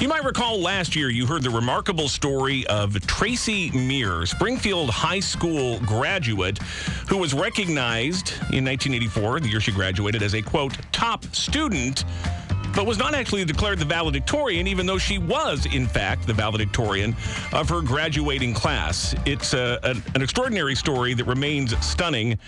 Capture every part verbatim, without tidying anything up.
You might recall last year you heard the remarkable story of Tracey Meares, Springfield High School graduate, who was recognized in nineteen eighty-four, the year she graduated, as a, quote, top student, but was not actually declared the valedictorian, even though she was, in fact, the valedictorian of her graduating class. It's a, a, an extraordinary story that remains stunning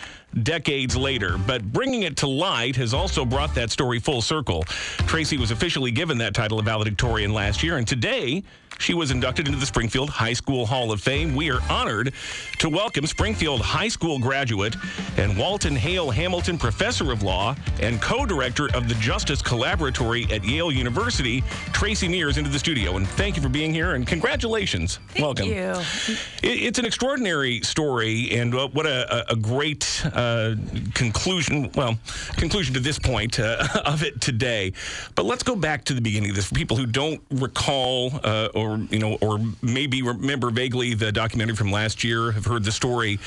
decades later, but bringing it to light has also brought that story full circle. Tracey was officially given that title of valedictorian last year, and today she was inducted into the Springfield High School Hall of Fame. We are honored to welcome Springfield High School graduate and Walton Hale Hamilton Professor of Law and co-director of the Justice Collaboratory at Yale University, Tracey Meares, into the studio. And thank you for being here, and congratulations. Thank welcome. you. It, it's an extraordinary story, and uh, what a, a great uh, conclusion, well, conclusion to this point uh, of it today. But let's go back to the beginning of this for people who don't recall uh, or Or, you know, or maybe remember vaguely the documentary from last year, have heard the story.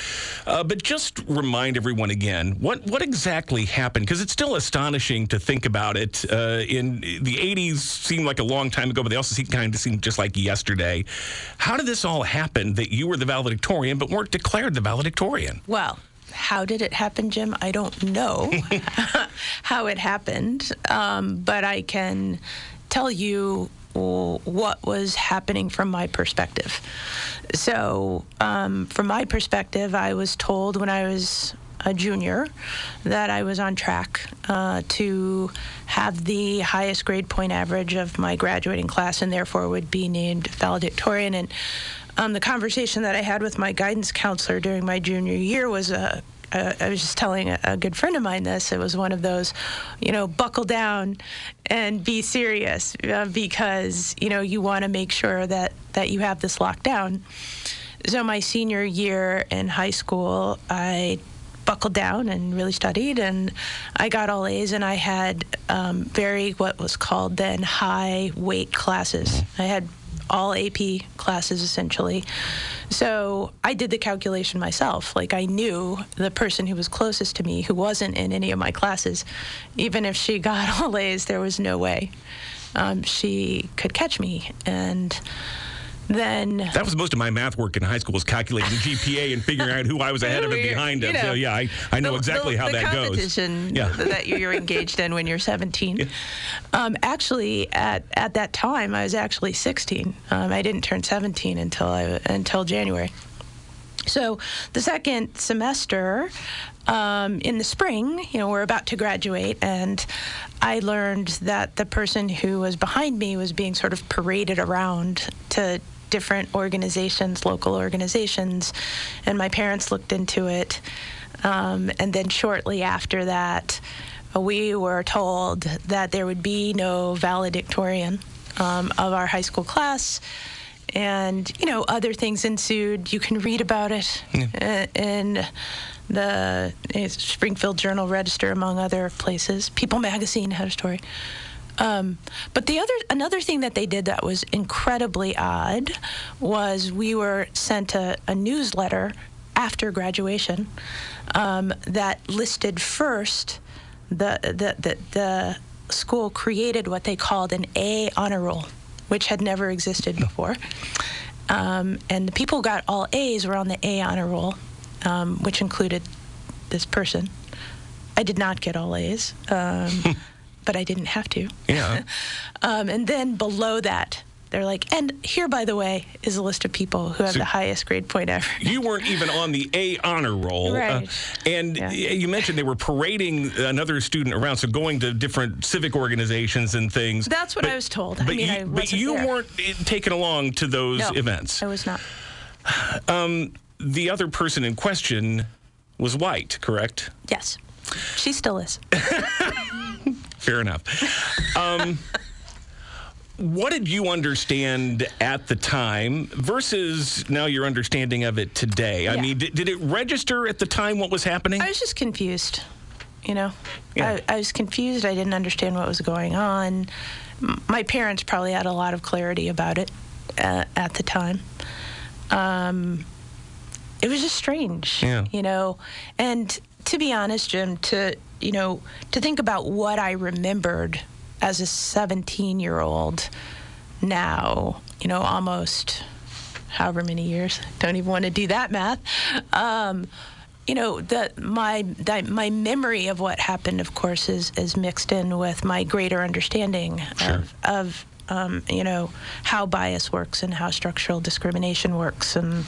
Uh, but just remind everyone again, what, what exactly happened? Because it's still astonishing to think about it. Uh, in the eighties seemed like a long time ago, but they also seem, kind of seemed just like yesterday. How did this all happen that you were the valedictorian but weren't declared the valedictorian? Well, how did it happen, Jim? I don't know how it happened, um, but I can tell you what was happening from my perspective. So um, from my perspective, I was told when I was a junior that I was on track uh, to have the highest grade point average of my graduating class and therefore would be named valedictorian. And um, the conversation that I had with my guidance counselor during my junior year was a Uh, I was just telling a, a good friend of mine this. It was one of those, you know, buckle down and be serious uh, because, you know, you want to make sure that, that you have this locked down. So my senior year in high school, I buckled down and really studied, and I got all A's, and I had um, very what was called then high weight classes. I had all A P classes, essentially. So I did the calculation myself. Like, I knew the person who was closest to me, who wasn't in any of my classes, even if she got all A's, there was no way um, she could catch me. And then that was most of my math work in high school, was calculating G P A and figuring out who I was ahead of and behind of. You know, so yeah, I, I know the, exactly the, how the that goes. The competition yeah. that you're engaged in when you're seventeen. Yeah. Um, actually, at, at that time, I was actually sixteen. Um, I didn't turn seventeen until I, until January. So the second semester, um, in the spring, you know, we're about to graduate, and I learned that the person who was behind me was being sort of paraded around to different organizations, local organizations, and my parents looked into it. Um, and then shortly after that, we were told that there would be no valedictorian um, of our high school class. And, you know, other things ensued. You can read about it yeah. in the Springfield Journal-Register, among other places. People magazine had a story. Um, but the other, another thing that they did that was incredibly odd was we were sent a, a newsletter after graduation um, that listed first the the, the the school created what they called an A honor roll, which had never existed before. Um, and the people who got all A's were on the A honor roll, um, which included this person. I did not get all A's. Um, but I didn't have to. Yeah. um, and then below that, they're like, and here, by the way, is a list of people who have so the highest grade point ever. You weren't even on the A honor roll. Right. Uh, and yeah. you mentioned they were parading another student around, so going to different civic organizations and things. That's what but, I was told. But I mean, you, I but you weren't taken along to those no, events. I was not. Um, the other person in question was white, correct? Yes. She still is. Fair enough. Um, what did you understand at the time versus now your understanding of it today? Yeah. I mean, did, did it register at the time what was happening? I was just confused, you know. Yeah. I, I was confused. I didn't understand what was going on. M- my parents probably had a lot of clarity about it uh, at the time. Um, it was just strange, yeah. you know. And to be honest, Jim, to... you know, to think about what I remembered as a seventeen-year-old now, you know, almost however many years, don't even want to do that math, um, you know, the, my the, my memory of what happened, of course, is, is mixed in with my greater understanding sure. of, of um, you know, how bias works and how structural discrimination works and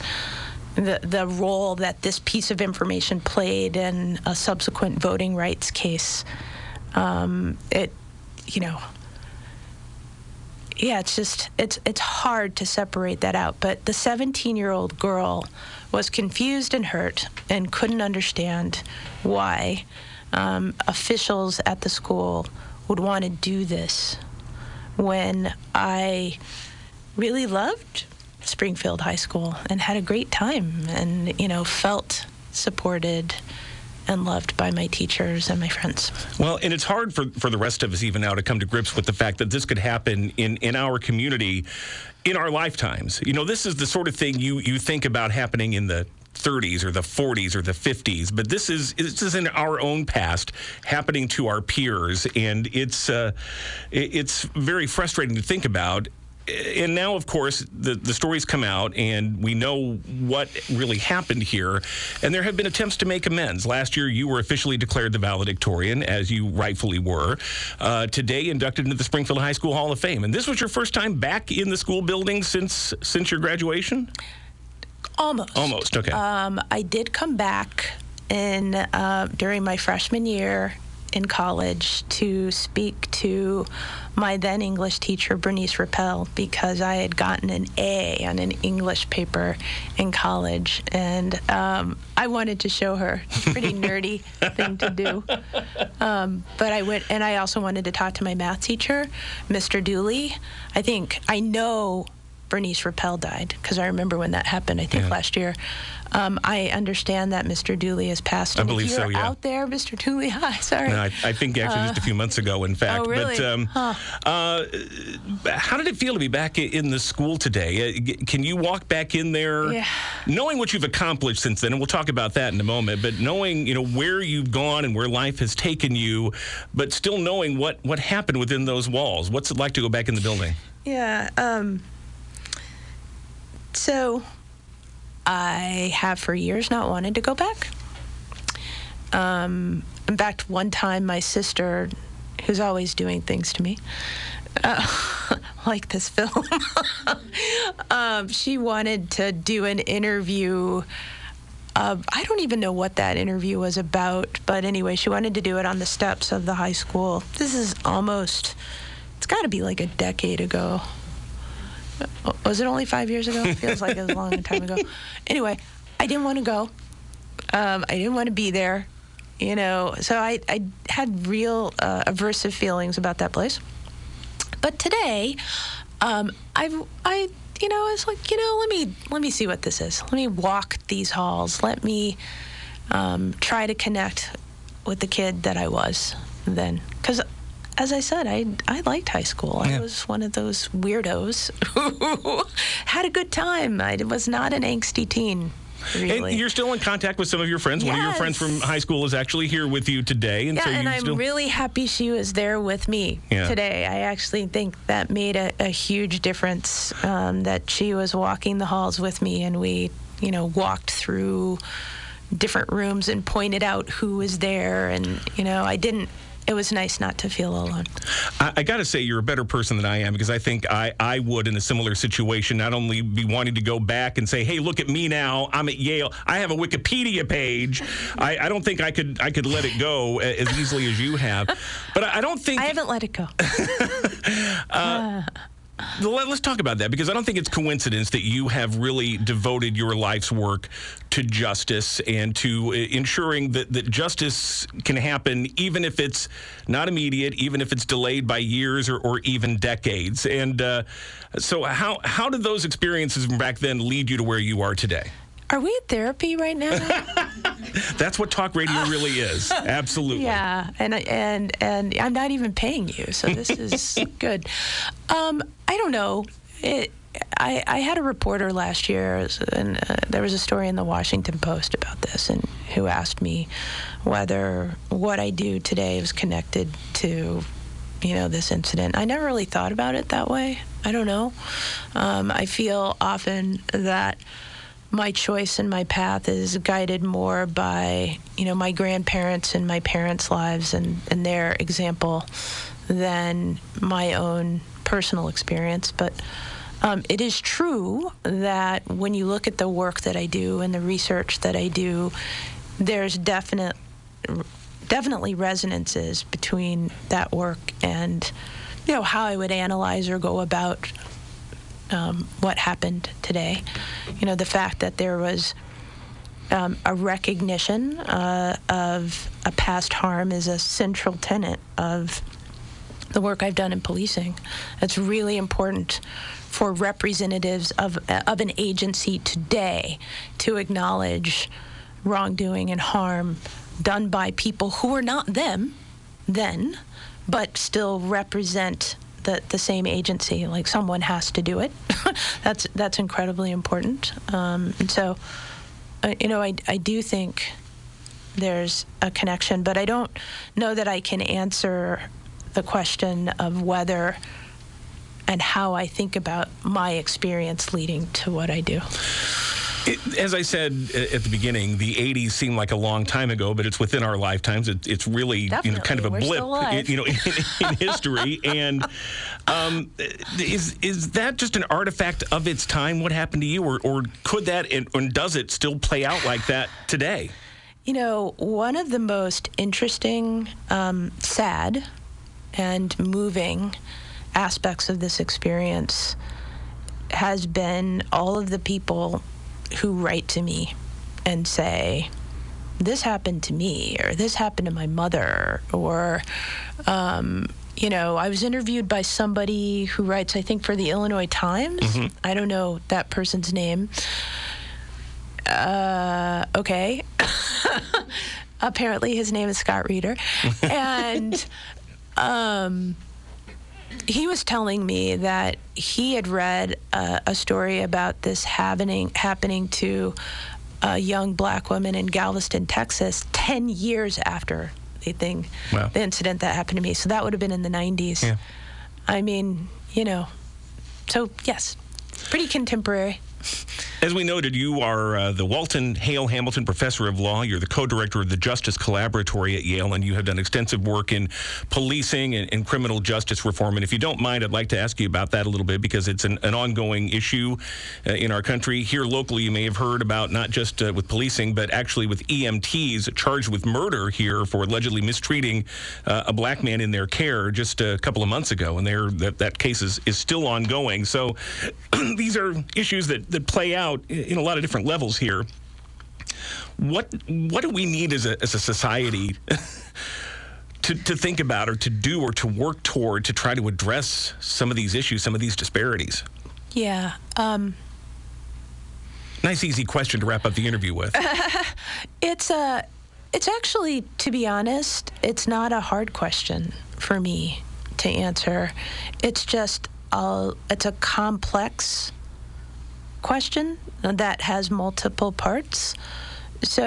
the the role that this piece of information played in a subsequent voting rights case. Um, it, you know, yeah, it's just, it's it's hard to separate that out. But the seventeen-year-old girl was confused and hurt and couldn't understand why um, officials at the school would want to do this when I really loved Springfield High School and had a great time and, you know, felt supported and loved by my teachers and my friends. Well, and it's hard for, for the rest of us even now to come to grips with the fact that this could happen in, in our community in our lifetimes. You know, this is the sort of thing you, you think about happening in the thirties or the forties or the fifties, but this is this is in our own past happening to our peers, and it's uh, it's very frustrating to think about. And now, of course, the, the stories come out, and we know what really happened here. And there have been attempts to make amends. Last year, you were officially declared the valedictorian, as you rightfully were. Uh, today, inducted into the Springfield High School Hall of Fame. And this was your first time back in the school building since since your graduation? Almost. Almost, okay. Um, I did come back in uh, during my freshman year in college to speak to my then English teacher, Bernice Rappel, because I had gotten an A on an English paper in college. And um, I wanted to show her. It's a pretty nerdy thing to do. Um, but I went, and I also wanted to talk to my math teacher, Mister Dooley. I think, I know Bernice Rappel died, because I remember when that happened, I think yeah. last year. Um, I understand that Mister Dooley has passed. I believe so, yeah. out there, Mister Dooley, hi, sorry. No, I, I think actually uh, just a few months ago, in fact. Oh, really? But um, huh. uh, how did it feel to be back in the school today? Can you walk back in there? Yeah. Knowing what you've accomplished since then, and we'll talk about that in a moment, but knowing, you know, where you've gone and where life has taken you, but still knowing what, what happened within those walls. What's it like to go back in the building? Yeah, um... So I have for years not wanted to go back. Um, in fact, one time my sister, who's always doing things to me, uh, like this film, um, she wanted to do an interview of, I don't even know what that interview was about, but anyway, she wanted to do it on the steps of the high school. This is almost, it's got to be like a decade ago. Was it only five years ago? It feels like it was a long time ago. Anyway, I didn't want to go. Um, I didn't want to be there, you know. So I, I had real uh, aversive feelings about that place. But today, um, I, I, you know, I was like, you know, let me let me see what this is. Let me walk these halls. Let me um, try to connect with the kid that I was then, because. As I said, I, I liked high school. Yeah. I was one of those weirdos who had a good time. I was not an angsty teen, really. And you're still in contact with some of your friends. Yes. One of your friends from high school is actually here with you today. And yeah, so and I'm still... really happy she was there with me yeah. today. I actually think that made a, a huge difference, um, that she was walking the halls with me, and we, you know, walked through different rooms and pointed out who was there. And, you know, I didn't... It was nice not to feel alone. I, I got to say, you're a better person than I am, because I think I, I would, in a similar situation, not only be wanting to go back and say, hey, look at me now, I'm at Yale, I have a Wikipedia page. I, I don't think I could I could let it go as easily as you have. But I, I don't think... I haven't let it go. uh, Let's talk about that, because I don't think it's coincidence that you have really devoted your life's work to justice and to ensuring that, that justice can happen, even if it's not immediate, even if it's delayed by years or, or even decades. And uh, so how, how did those experiences from back then lead you to where you are today? Are we in therapy right now? That's what talk radio really is. Absolutely. Yeah, and and and I'm not even paying you, so this is good. Um, I don't know. It, I I had a reporter last year, and uh, there was a story in the Washington Post about this, and who asked me whether what I do today was connected to, you know, this incident. I never really thought about it that way. I don't know. Um, I feel often that my choice and my path is guided more by, you know, my grandparents and my parents' lives and, and their example than my own personal experience. But um, it is true that when you look at the work that I do and the research that I do, there's definite, definitely resonances between that work and, you know, how I would analyze or go about Um, what happened today. You know, the fact that there was um, a recognition uh, of a past harm is a central tenet of the work I've done in policing. That's really important for representatives of, of an agency today to acknowledge wrongdoing and harm done by people who were not them then, but still represent The, the same agency. Like, someone has to do it. that's that's incredibly important. Um, and so, uh, you know, I, I do think there's a connection, but I don't know that I can answer the question of whether and how I think about my experience leading to what I do. It, as I said at the beginning, the eighties seemed like a long time ago, but it's within our lifetimes. It, it's really, you know, kind of a We're blip, in, you know, in, in history. And um, is is that just an artifact of its time? What happened to you, or or could that and, and does it still play out like that today? You know, one of the most interesting, um, sad, and moving aspects of this experience has been all of the people who write to me and say, this happened to me, or this happened to my mother, or, um, you know, I was interviewed by somebody who writes, I think, for the Illinois Times. Mm-hmm. I don't know that person's name. Uh, okay. Apparently his name is Scott Reeder. And um, he was telling me that he had read uh, a story about this happening happening to a young black woman in Galveston, Texas, ten years after the thing, wow. the incident that happened to me. So that would have been in the nineties. Yeah. I mean, you know, so yes, pretty contemporary. As we noted, you are uh, the Walton Hale Hamilton Professor of Law. You're the co-director of the Justice Collaboratory at Yale, and you have done extensive work in policing and, and criminal justice reform. And if you don't mind, I'd like to ask you about that a little bit, because it's an, an ongoing issue uh, in our country. Here locally, you may have heard about not just uh, with policing, but actually with E M Ts charged with murder here for allegedly mistreating uh, a black man in their care just a couple of months ago. And they're, that, that case is, is still ongoing. So these are issues that, that play out in a lot of different levels here. What what do we need as a as a society to to think about, or to do, or to work toward, to try to address some of these issues, some of these disparities? Yeah. Um, nice, easy question to wrap up the interview with. it's a it's actually, to be honest, it's not a hard question for me to answer. It's just a it's a complex question that has multiple parts. So,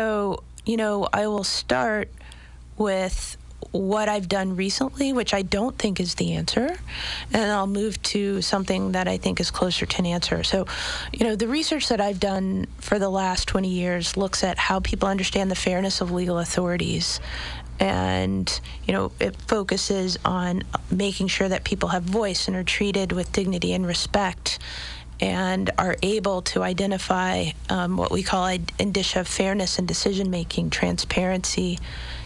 you know, I will start with what I've done recently, which I don't think is the answer, and I'll move to something that I think is closer to an answer. So, you know, the research that I've done for the last twenty years looks at how people understand the fairness of legal authorities. And, you know, it focuses on making sure that people have voice and are treated with dignity and respect, and are able to identify um, what we call indicia of fairness in decision-making, transparency,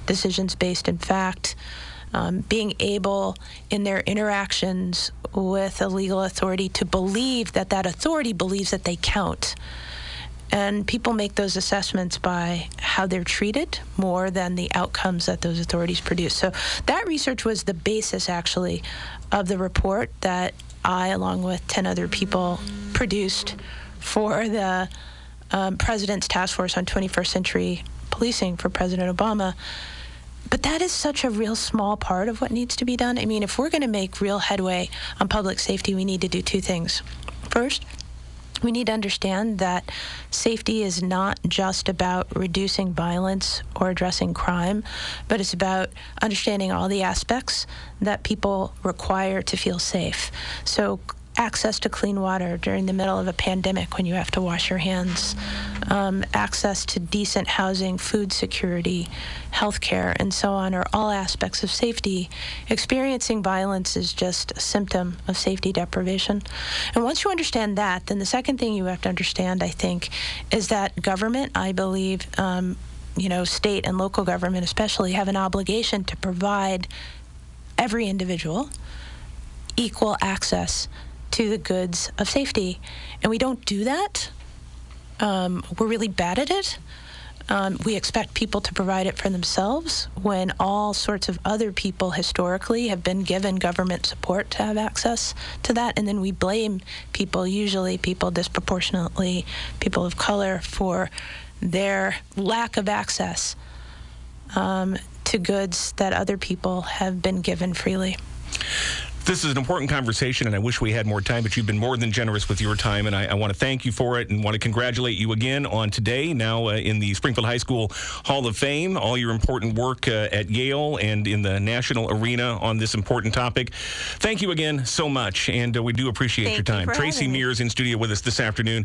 decisions based in fact, um, being able in their interactions with a legal authority to believe that that authority believes that they count. And people make those assessments by how they're treated more than the outcomes that those authorities produce. So that research was the basis, actually, of the report that I, along with ten other people, produced for the um, President's Task Force on twenty-first Century Policing for President Obama. But that is such a real small part of what needs to be done. I mean, if we're going to make real headway on public safety, we need to do two things. First, we need to understand that safety is not just about reducing violence or addressing crime, but it's about understanding all the aspects that people require to feel safe. So access to clean water during the middle of a pandemic when you have to wash your hands, um, access to decent housing, food security, healthcare, and so on are all aspects of safety. Experiencing violence is just a symptom of safety deprivation. And once you understand that, then the second thing you have to understand, I think, is that government, I believe, um, you know, state and local government especially, have an obligation to provide every individual equal access to the goods of safety. And we don't do that. Um, we're really bad at it. Um, we expect people to provide it for themselves when all sorts of other people historically have been given government support to have access to that. And then we blame people, usually people disproportionately, people of color, for their lack of access um, to goods that other people have been given freely. This is an important conversation, and I wish we had more time, but you've been more than generous with your time, and I, I want to thank you for it and want to congratulate you again on today, now uh, in the Springfield High School Hall of Fame, all your important work uh, at Yale and in the national arena on this important topic. Thank you again so much, and uh, we do appreciate thank your time. You Tracey Meares in studio with us this afternoon.